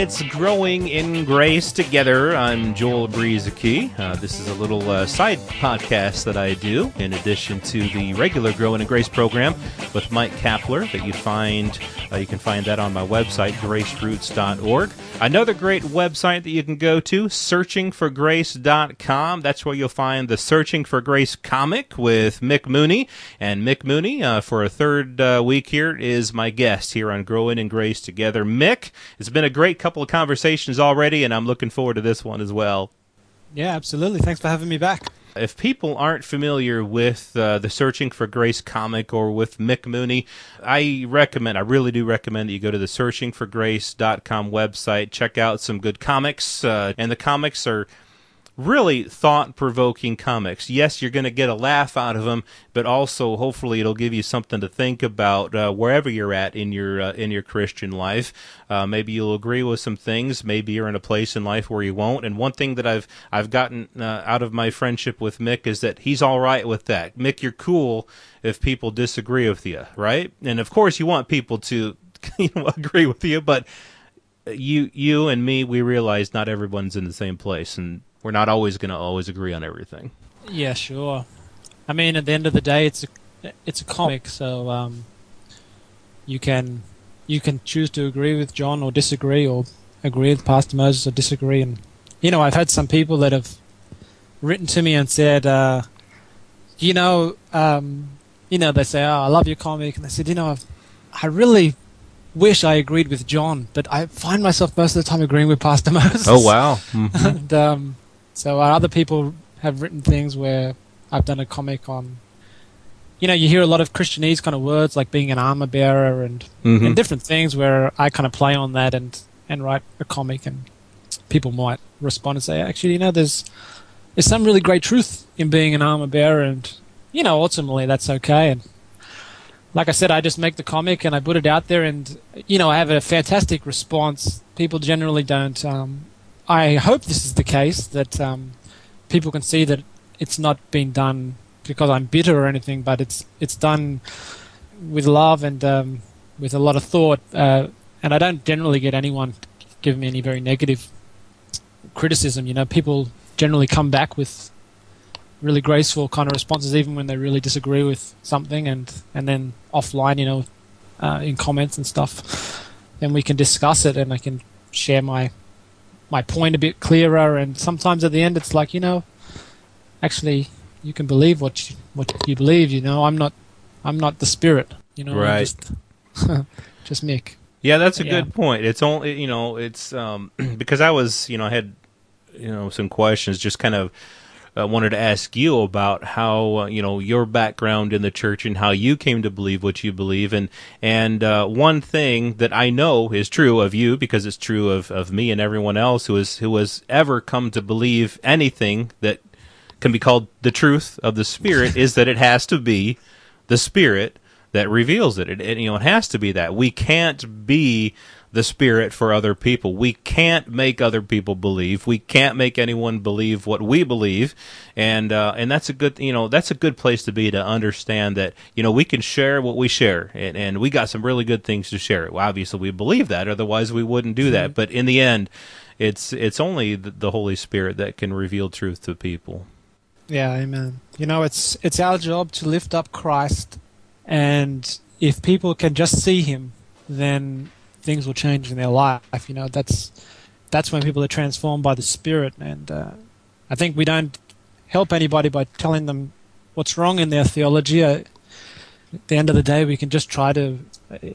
It's Growing in Grace Together. I'm Joel Brieseky. This is a little side podcast that I do in addition to the regular Growing in Grace program with Mike Kapler that you find. You can find that on my website, graceroots.org. Another great website that you can go to, searchingforgrace.com. That's where you'll find the Searching for Grace comic with Mick Mooney. And Mick Mooney, for a third week here, is my guest here on Growing in Grace Together. Mick, it's been a great couple of conversations already, and I'm looking forward to this one as well. Yeah, absolutely. Thanks for having me back. If people aren't familiar with the Searching for Grace comic or with Mick Mooney, I really do recommend that you go to the searchingforgrace.com website, check out some good comics, and the comics are really thought-provoking comics. Yes, you're going to get a laugh out of them, but also hopefully it'll give you something to think about wherever you're at in your Christian life. Maybe you'll agree with some things. Maybe you're in a place in life where you won't. And one thing that I've gotten out of my friendship with Mick is that he's all right with that. Mick, you're cool if people disagree with you, right? And of course, you want people to agree with you, but you and me, we realize not everyone's in the same place, and we're not always going to always agree on everything. Yeah, sure. I mean, at the end of the day, it's a comic, so you can choose to agree with John or disagree, or agree with Pastor Moses or disagree. And I've had some people that have written to me and said, they say, "Oh, I love your comic," and they said, I really wish I agreed with John, but I find myself most of the time agreeing with Pastor Moses." Oh, wow. Mm-hmm. And so other people have written things where I've done a comic on, you hear a lot of Christianese kind of words like being an armor bearer and different things where I kind of play on that and write a comic, and people might respond and say, actually, there's some really great truth in being an armor bearer, and, ultimately that's okay. And like I said, I just make the comic and I put it out there, and, I have a fantastic response. People generally don't. I hope this is the case, that people can see that it's not been done because I'm bitter or anything, but it's done with love and with a lot of thought. And I don't generally get anyone giving me any very negative criticism. People generally come back with really graceful kind of responses, even when they really disagree with something, and then offline, in comments and stuff, then we can discuss it, and I can share my point a bit clearer. And sometimes at the end, it's like, actually, you can believe what you believe. I'm not the Spirit. Right. I'm just Mick. Yeah, that's a good point. It's only because I was I had some questions, just kind of. I wanted to ask you about how, your background in the church and how you came to believe what you believe. And one thing that I know is true of you, because it's true of me and everyone else who has ever come to believe anything that can be called the truth of the Spirit, is that it has to be the Spirit that reveals it. It has to be that. We can't be the Spirit for other people. We can't make other people believe. We can't make anyone believe what we believe, and that's a good place to be, to understand that we can share what we share, and we got some really good things to share. Well, obviously, we believe that; otherwise, we wouldn't do that. But in the end, it's only the Holy Spirit that can reveal truth to people. Yeah, amen. It's our job to lift up Christ, and if people can just see Him, then things will change in their life. That's when people are transformed by the Spirit. And I think we don't help anybody by telling them what's wrong in their theology. At the end of the day, we can just try to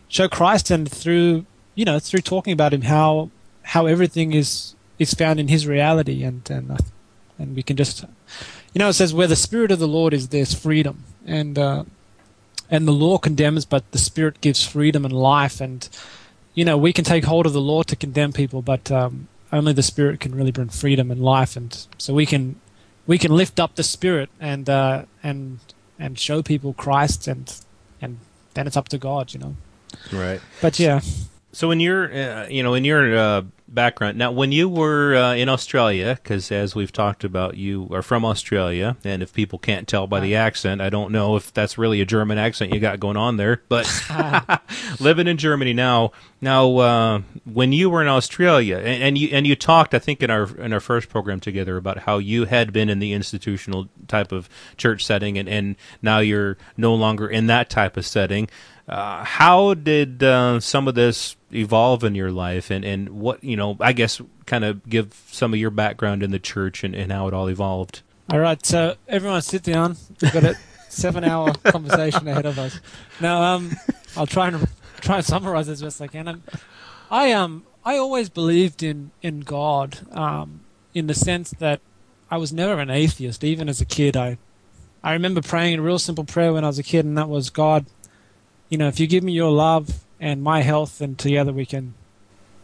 show Christ, and through talking about Him, how everything is found in His reality, and we can just, it says where the Spirit of the Lord is, there's freedom, and the law condemns, but the Spirit gives freedom and life. And we can take hold of the law to condemn people, but only the Spirit can really bring freedom and life. And so we can lift up the Spirit and show people Christ, and then it's up to God. Right. But yeah. So in your background. Now, when you were in Australia, because as we've talked about, you are from Australia, and if people can't tell by the accent, I don't know if that's really a German accent you got going on there, but living in Germany now. Now, when you were in Australia, and you talked, I think, in our first program together about how you had been in the institutional type of church setting, and now you're no longer in that type of setting. How did some of this evolve in your life, and what, you know, I guess kind of give some of your background in the church and how it all evolved? All right, so everyone sit down. We've got a 7-hour conversation ahead of us. Now, I'll try and summarize as best I can. I always believed in God, in the sense that I was never an atheist. Even as a kid, I remember praying a real simple prayer when I was a kid, and that was, God, you know, if you give me your love and my health, and together we can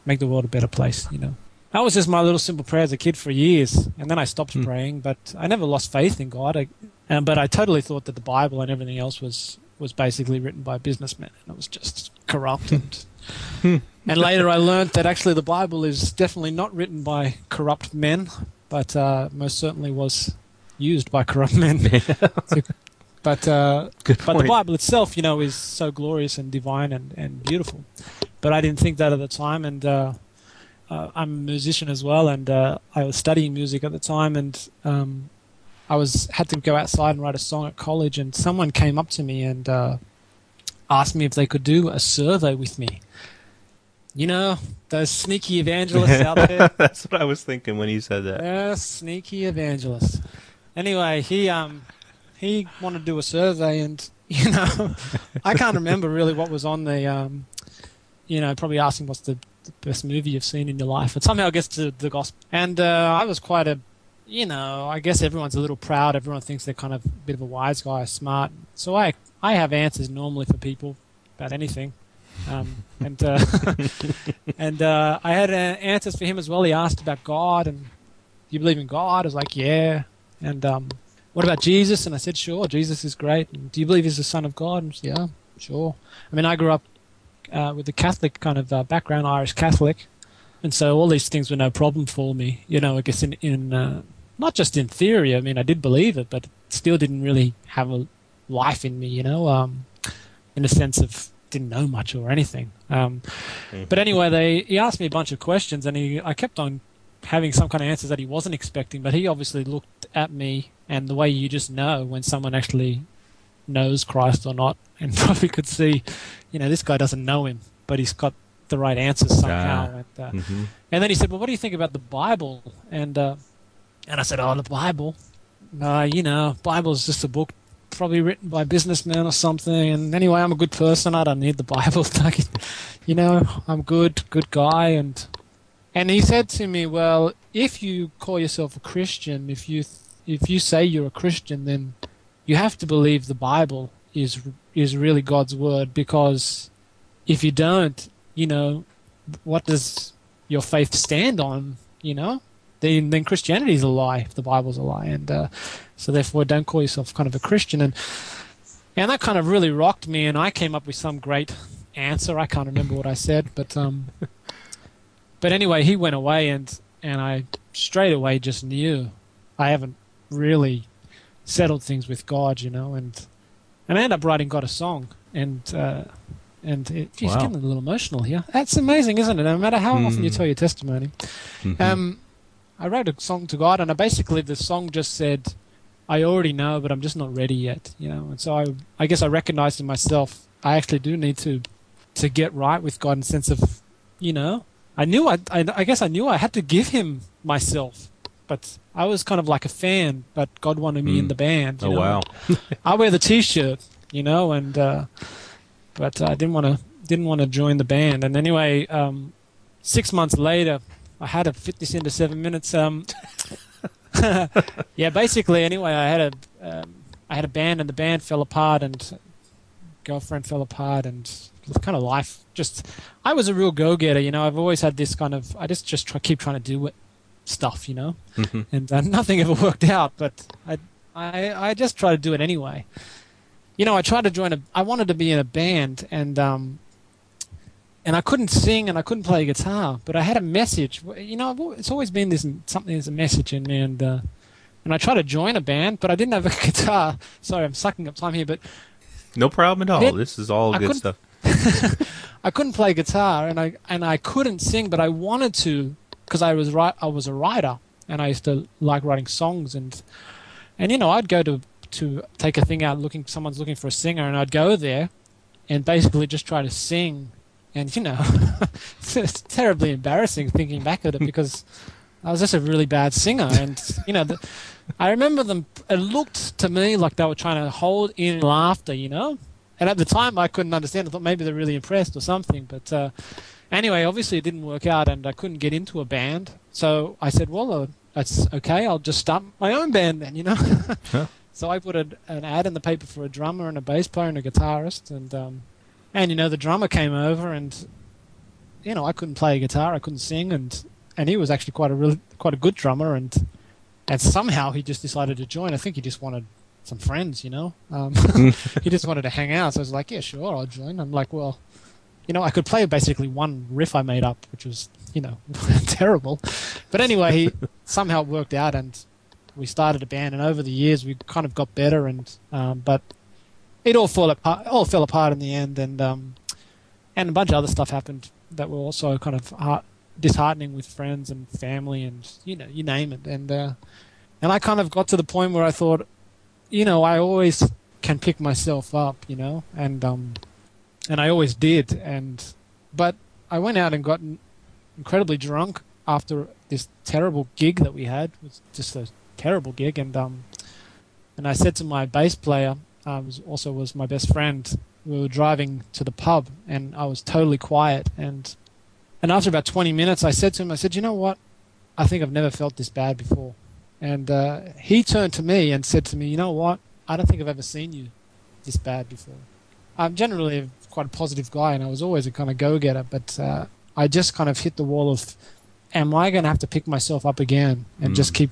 make the world a better place, you know. That was just my little simple prayer as a kid for years, and then I stopped praying, but I never lost faith in God. But I totally thought that the Bible and everything else was basically written by businessmen, and it was just corrupt. And later I learned that actually the Bible is definitely not written by corrupt men, but most certainly was used by corrupt men. But the Bible itself, you know, is so glorious and divine and beautiful. But I didn't think that at the time, and I'm a musician as well, and I was studying music at the time, and I had to go outside and write a song at college, and someone came up to me and asked me if they could do a survey with me. You know, those sneaky evangelists out there. That's what I was thinking when you said that. Yeah, sneaky evangelists. Anyway, he wanted to do a survey, and, you know, I can't remember really what was on the, you know, probably asking what's the best movie you've seen in your life. It somehow gets to the gospel. And I was quite a, you know, I guess everyone's a little proud. Everyone thinks they're kind of a bit of a wise guy, smart. So I have answers normally for people about anything. And I had answers for him as well. He asked about God, and do you believe in God? I was like, yeah. And what about Jesus? And I said, sure, Jesus is great. And do you believe he's the Son of God? And I said, yeah, sure. I mean, I grew up with a Catholic kind of background, Irish Catholic. And so all these things were no problem for me, you know, I guess in not just in theory. I mean, I did believe it, but it still didn't really have a life in me, you know, in the sense of didn't know much or anything. But anyway, he asked me a bunch of questions, and I kept on having some kind of answers that he wasn't expecting, but he obviously looked at me, and the way you just know when someone actually knows Christ or not, and probably could see, you know, this guy doesn't know him, but he's got the right answers somehow. And then he said, well, what do you think about the Bible? And I said, oh, the Bible? You know, Bible is just a book probably written by businessmen or something, and anyway, I'm a good person, I don't need the Bible. You know, I'm good guy. And he said to me, well, if you call yourself a Christian, if you say you're a Christian, then you have to believe the Bible is really God's word, because if you don't, you know, what does your faith stand on, you know? Then Christianity is a lie if the Bible's a lie, and so therefore don't call yourself kind of a Christian. And that kind of really rocked me, and I came up with some great answer. I can't remember what I said, but anyway, he went away, and I straight away just knew I haven't really settled things with God, you know, and I ended up writing God a song, and it's getting a little emotional here. That's amazing, isn't it? No matter how often you tell your testimony. I wrote a song to God, and I basically, the song just said, I already know, but I'm just not ready yet, you know. And so I guess I recognized in myself, I actually do need to get right with God, in the sense of, you know, I guess I knew I had to give him myself, but I was kind of like a fan, but God wanted me in the band. You know? Wow. I wear the T-shirt, you know, and but I didn't want to join the band. And anyway, 6 months later, I had to fit this into 7 minutes. Yeah, basically. Anyway, I had a band, and the band fell apart, and girlfriend fell apart, and kind of life. Just, I was a real go-getter, you know. I've always had this kind of. I just keep trying to do stuff, you know, and nothing ever worked out. But I just try to do it anyway. You know, I wanted to be in a band, and And I couldn't sing and I couldn't play guitar, but I had a message. You know, it's always been this something as a message in me, and I tried to join a band, but I didn't have a guitar. Sorry, I'm sucking up time here, but no problem at all. This is all good stuff. I couldn't play guitar and I couldn't sing, but I wanted to because I was a writer and I used to like writing songs and you know, I'd go to take a thing out someone's looking for a singer, and I'd go there and basically just try to sing. And, you know, it's terribly embarrassing thinking back at it because I was just a really bad singer. And, you know, I remember them, it looked to me like they were trying to hold in laughter, you know. And at the time, I couldn't understand. I thought maybe they're really impressed or something. But anyway, obviously it didn't work out and I couldn't get into a band. So I said, well, that's okay. I'll just start my own band then, you know. Huh? So I put an ad in the paper for a drummer and a bass player and a guitarist and you know, the drummer came over, and you know, I couldn't play guitar, I couldn't sing, and he was actually quite a good drummer, and somehow he just decided to join. I think he just wanted some friends, you know. He just wanted to hang out. So I was like, yeah, sure, I'll join. I'm like, well, you know, I could play basically one riff I made up, which was, you know, terrible. But anyway, he somehow it worked out, and we started a band. And over the years, we kind of got better, but. It all fell apart in the end, and a bunch of other stuff happened that were also kind of disheartening with friends and family, and you know, you name it. And I kind of got to the point where I thought, you know, I always can pick myself up, you know, and I always did. But I went out and got incredibly drunk after this terrible gig that we had. It was just a terrible gig, and I said to my bass player. Was my best friend. We were driving to the pub, and I was totally quiet. And after about 20 minutes, I said to him, I said, you know what? I think I've never felt this bad before. And he turned to me and said to me, you know what? I don't think I've ever seen you this bad before. I'm generally quite a positive guy, and I was always a kind of go-getter, but I just kind of hit the wall of, am I going to have to pick myself up again and just keep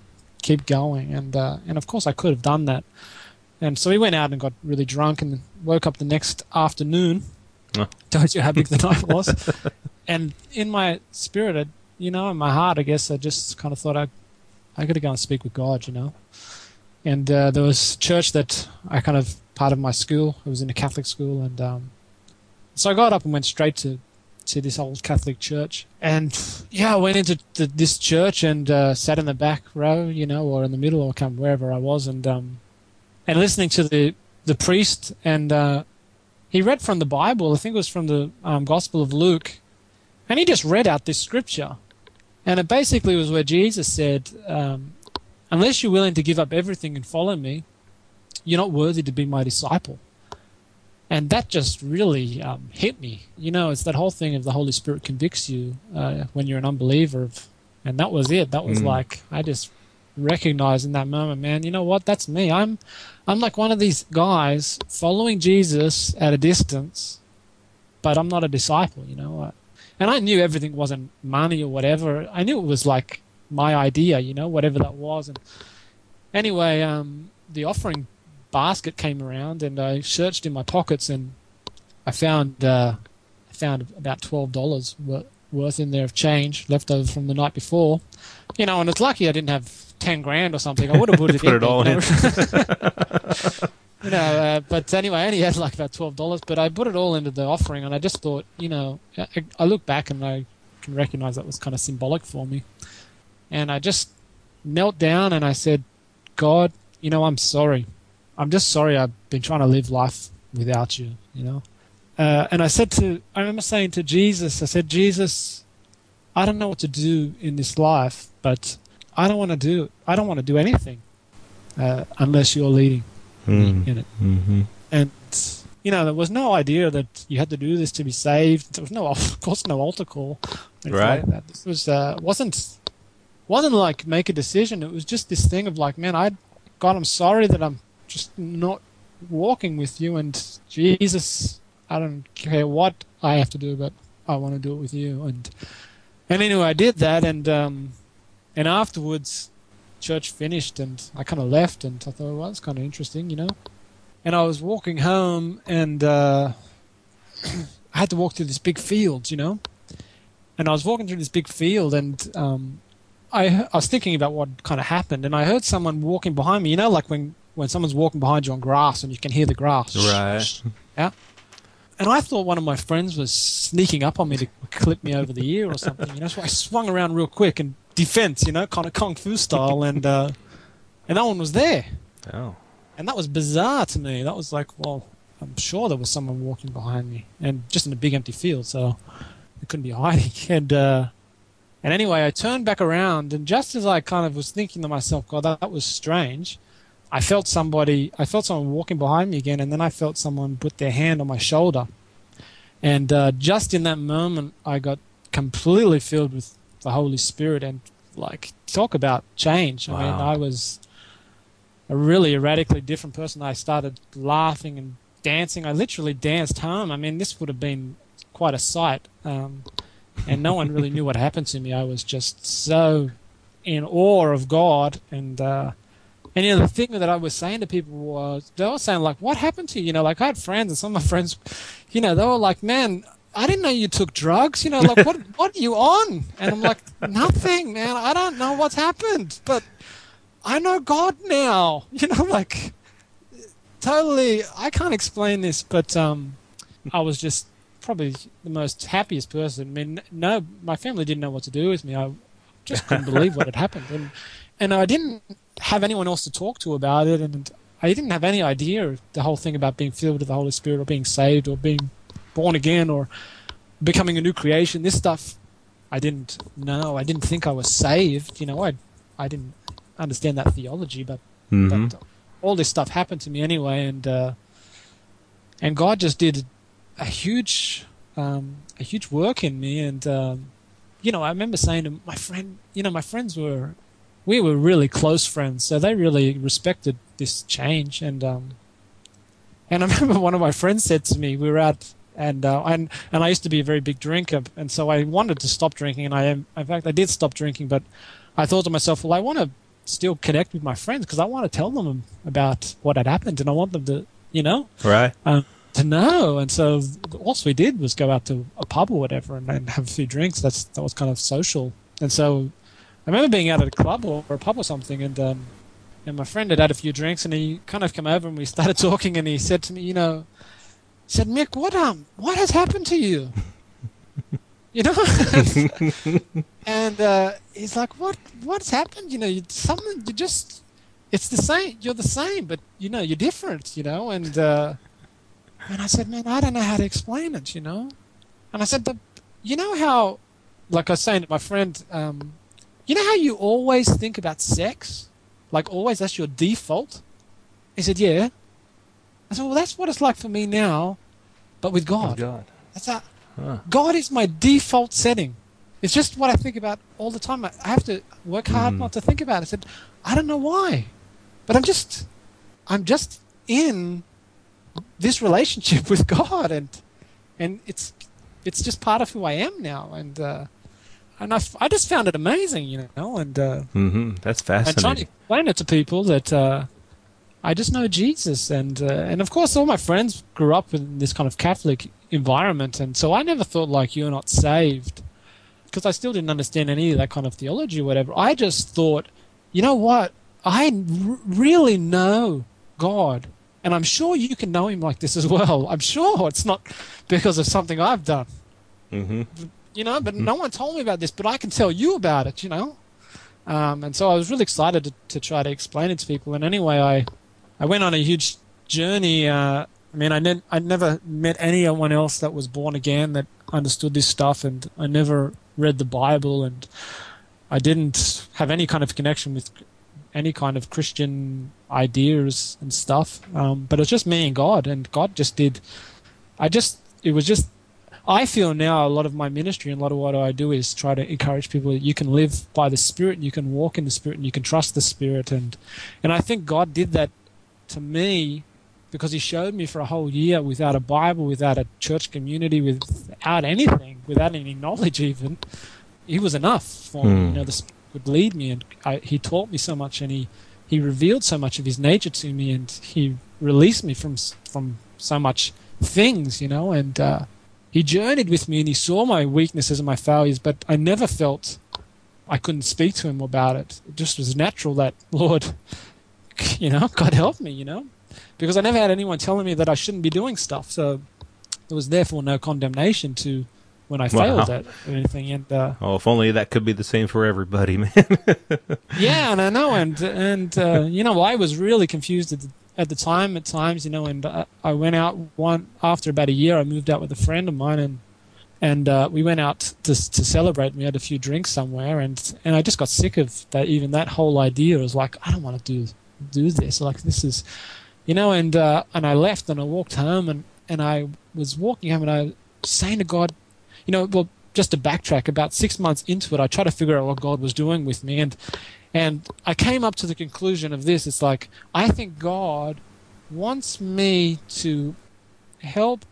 going? And of course, I could have done that. And so we went out and got really drunk and woke up the next afternoon. Oh. Told you how big the night was. And in my spirit, you know, in my heart, I guess, I just kind of thought I got to go and speak with God, you know. And there was a church that I kind of, part of my school, I was in a Catholic school. And so I got up and went straight to this old Catholic church. And, yeah, I went into this church and sat in the back row, you know, or in the middle or wherever I was. And listening to the priest, and he read from the Bible. I think it was from the Gospel of Luke, and he just read out this scripture, and it basically was where Jesus said, "Unless you're willing to give up everything and follow me, you're not worthy to be my disciple." And that just really hit me. You know, it's that whole thing of the Holy Spirit convicts you when you're an unbeliever, and that was it. That was like I just. Recognize in that moment, man, you know what, that's me. I'm like one of these guys following Jesus at a distance, but I'm not a disciple, you know. And I knew everything wasn't money or whatever. I knew it was like my idea, you know, whatever that was. And anyway, the offering basket came around, and I searched in my pockets, and I found about $12 worth in there of change left over from the night before, you know. And it's lucky I didn't have 10 grand or something. I would have put it all in. You know, but anyway, I only had like about $12, but I put it all into the offering, and I just thought, you know, I look back and I can recognize that was kind of symbolic for me. And I just knelt down and I said, God, you know, I'm sorry. I'm just sorry I've been trying to live life without you, you know. And I remember saying to Jesus, I said, Jesus, I don't know what to do in this life, but I don't want to do anything unless you're leading me in it. Mm-hmm. And, you know, there was no idea that you had to do this to be saved. There was no altar call. Right. Like that. This was, wasn't like make a decision. It was just this thing of like, man, God, I'm sorry that I'm just not walking with you, and Jesus, I don't care what I have to do, but I want to do it with you. And anyway, I did that, and afterwards, church finished, and I kind of left, and I thought, well, that's kind of interesting, you know. And I was walking home, and I had to walk through this big field, you know. And I was walking through this big field, and I was thinking about what kind of happened, and I heard someone walking behind me. You know, like when someone's walking behind you on grass and you can hear the grass. Right. Yeah. And I thought one of my friends was sneaking up on me to clip me over the ear or something, you know. So I swung around real quick and defense, you know, kind of kung fu style, and no one was there. Oh. And that was bizarre to me. That was like, well, I'm sure there was someone walking behind me, and just in a big empty field, so it couldn't be hiding. And anyway, I turned back around, and just as I kind of was thinking to myself, God, that was strange, I felt someone walking behind me again, and then I felt someone put their hand on my shoulder. And just in that moment, I got completely filled with the Holy Spirit, and like, talk about change. Wow. I mean, I was a really radically different person. I started laughing and dancing. I literally danced home. I mean, this would have been quite a sight. And no one really knew what happened to me. I was just so in awe of God. And you know, the thing that I was saying to people was, they were saying, like, what happened to you? You know, like, I had friends, and some of my friends, you know, they were like, man, I didn't know you took drugs. You know, like, what are you on? And I'm like, nothing, man. I don't know what's happened, but I know God now. You know, like, totally, I can't explain this, but I was just probably the most happiest person. I mean, no, my family didn't know what to do with me. I just couldn't believe what had happened. And I didn't have anyone else to talk to about it, and I didn't have any idea the whole thing about being filled with the Holy Spirit or being saved or being born again or becoming a new creation. This stuff I didn't know. I didn't think I was saved. You know, I didn't understand that theology, but, mm-hmm. but all this stuff happened to me anyway, and God just did a huge work in me, and you know, I remember saying to my friend, you know, my friends we were really close friends, so they really respected this change, and I remember one of my friends said to me, we were out, and I used to be a very big drinker, and so I wanted to stop drinking, and in fact I did stop drinking, but I thought to myself, well, I want to still connect with my friends because I want to tell them about what had happened, and I want them to, you know, right. To know. And so all we did was go out to a pub or whatever and have a few drinks. That was kind of social. And so I remember being out at a club or a pub or something, and my friend had had a few drinks, and he kind of came over and we started talking, and he said to me, you know, he said, Mick, what has happened to you? You know? And he's like, what's happened? You know, it's the same, you're the same, but, you know, you're different, you know? And I said, man, I don't know how to explain it, you know? And I said, but you know how, like I was saying to my friend, you know how you always think about sex? Like always, that's your default? He said, yeah. I said, well, that's what it's like for me now, but with God. Oh, God. That's how, God is my default setting. It's just what I think about all the time. I have to work hard not to think about it. I said, I don't know why, but I'm just in this relationship with God, and it's just part of who I am now, and I just found it amazing, you know, that's fascinating. I'm trying to explain it to people that I just know Jesus, and of course all my friends grew up in this kind of Catholic environment, and so I never thought like you're not saved, because I still didn't understand any of that kind of theology or whatever. I just thought, you know what, I really know God. And I'm sure you can know him like this as well. I'm sure it's not because of something I've done. Mm-hmm. You know, but no one told me about this, but I can tell you about it, you know. And so I was really excited to try to explain it to people. And anyway, I went on a huge journey. I mean, I never met anyone else that was born again that understood this stuff, and I never read the Bible, and I didn't have any kind of connection with any kind of Christian ideas and stuff, but it's just me and God, and God just did. I feel now a lot of my ministry and a lot of what I do is try to encourage people that you can live by the Spirit, and you can walk in the Spirit, and you can trust the Spirit, and I think God did that to me because He showed me for a whole year without a Bible, without a church community, without anything, without any knowledge even. He was enough for me, you know. The Spirit would lead me, and He taught me so much, and He revealed so much of His nature to me, and He released me from so much things, you know. And He journeyed with me and he saw my weaknesses and my failures, but I never felt I couldn't speak to him about it. It just was natural that, Lord, you know, God help me, you know, because I never had anyone telling me that I shouldn't be doing stuff. So there was therefore no condemnation to when I failed at or anything. And oh, if only that could be the same for everybody, man. Yeah, and I know, and you know, I was really confused at the time. At times, you know, and I went out after about a year. I moved out with a friend of mine, and we went out to celebrate. And we had a few drinks somewhere, and I just got sick of that. Even that whole idea was like, I don't want to do this. Like, this is, you know, and I left and I walked home, and I was walking home and I was saying to God, you know, well, just to backtrack, about 6 months into it, I tried to figure out what God was doing with me, and I came up to the conclusion of this. It's like, I think God wants me to help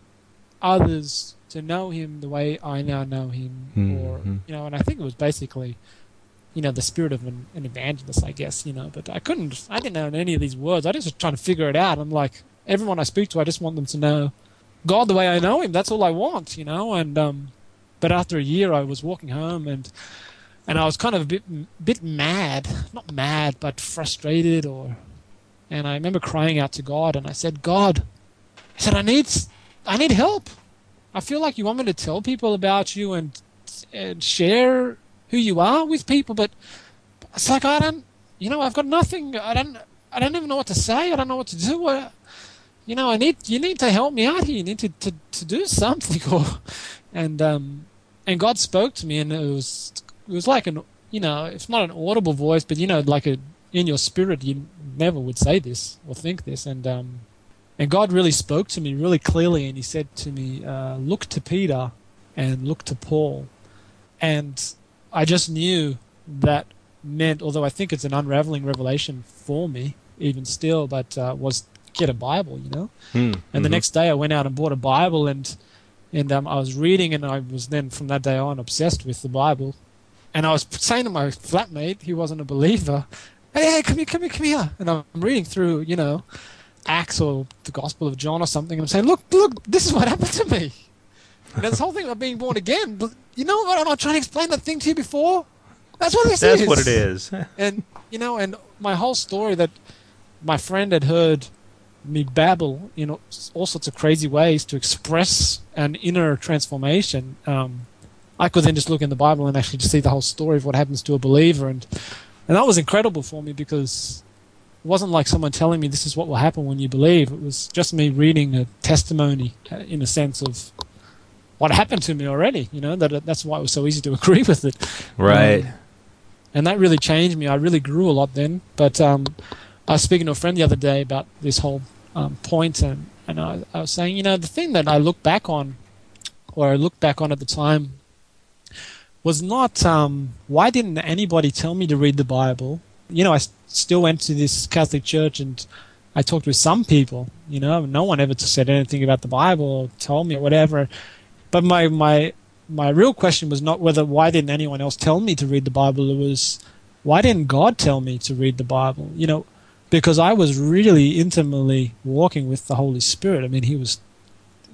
others to know Him the way I now know Him, or, you know, and I think it was basically, you know, the spirit of an evangelist, I guess, you know, but I didn't know any of these words. I just was trying to figure it out. I'm like, everyone I speak to, I just want them to know God the way I know Him. That's all I want, you know, but after a year, I was walking home, and I was kind of a bit mad, not mad, but frustrated, and I remember crying out to God, and I said, God, I need help. I feel like you want me to tell people about you and share who you are with people, but it's like, I've got nothing. I don't even know what to say. I don't know what to do. You know, you need to help me out here. You need to do something. And God spoke to me, and it was like an, you know, it's not an audible voice, but, you know, like in your spirit, you never would say this or think this. And God really spoke to me really clearly, and He said to me, look to Peter and look to Paul. And I just knew that meant, although I think it's an unraveling revelation for me, even still, but was get a Bible, you know. And the next day I went out and bought a Bible, and I was reading, and I was then from that day on obsessed with the Bible. And I was saying to my flatmate, he wasn't a believer, hey, come here. And I'm reading through, you know, Acts or the Gospel of John or something, and I'm saying, look, this is what happened to me. And this whole thing about being born again, you know what? I'm not trying to explain that thing to you before. That's what this is. That's what it is. And, you know, and my whole story that my friend had heard me babble in all sorts of crazy ways to express an inner transformation, I could then just look in the Bible and actually just see the whole story of what happens to a believer. And that was incredible for me, because it wasn't like someone telling me this is what will happen when you believe. It was just me reading a testimony, in a sense, of what happened to me already, you know, that's why it was so easy to agree with it. Right. And that really changed me. I really grew a lot then. But I was speaking to a friend the other day about this whole point, and I was saying, you know, the thing that I looked back on at the time was not, why didn't anybody tell me to read the Bible? You know, I still went to this Catholic church, and I talked with some people, you know, no one ever said anything about the Bible or told me or whatever. But my real question was not whether why didn't anyone else tell me to read the Bible. It was, why didn't God tell me to read the Bible? You know, because I was really intimately walking with the Holy Spirit. I mean, He was,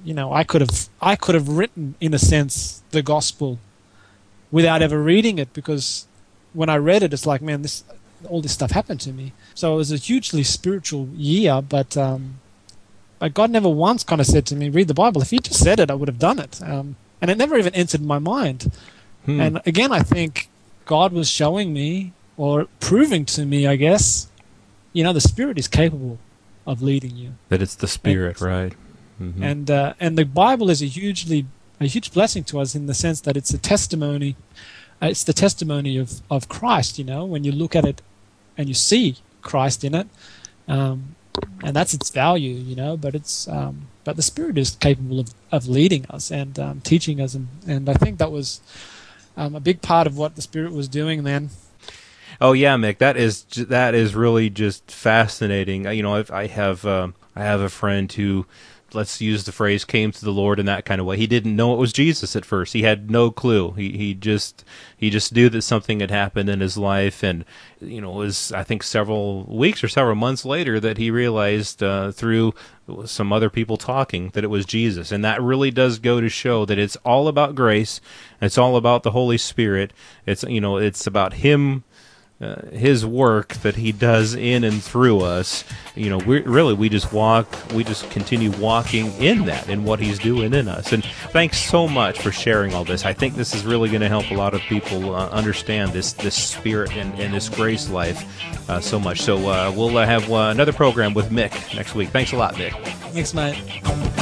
you know, I could have written, in a sense, the gospel without ever reading it, because when I read it, it's like, man, all this stuff happened to me. So it was a hugely spiritual year, but God never once kind of said to me, read the Bible. If He just said it, I would have done it. And it never even entered my mind. And again, I think God was showing me, or proving to me, I guess, you know, the Spirit is capable of leading you. That it's the Spirit, right? Mm-hmm. And the Bible is a huge blessing to us, in the sense that it's a testimony. It's the testimony of Christ, you know, when you look at it and you see Christ in it. And that's its value, you know, but it's but the Spirit is capable of leading us and teaching us, and I think that was a big part of what the Spirit was doing then. Oh yeah, Mick, that is really just fascinating. You know, I have a friend who let's use the phrase, came to the Lord in that kind of way. He didn't know it was Jesus at first. He had no clue. He just knew that something had happened in his life, and you know, it was, I think, several weeks or several months later that he realized through some other people talking that it was Jesus. And that really does go to show that it's all about grace. It's all about the Holy Spirit. It's, you know, it's about Him. His work that He does in and through us, you know, we just continue walking in that, in what He's doing in us. And thanks so much for sharing all this. I think this is really going to help a lot of people understand this spirit and this grace life so much. So we'll have another program with Mick next week. Thanks a lot, Mick. Thanks, Mike.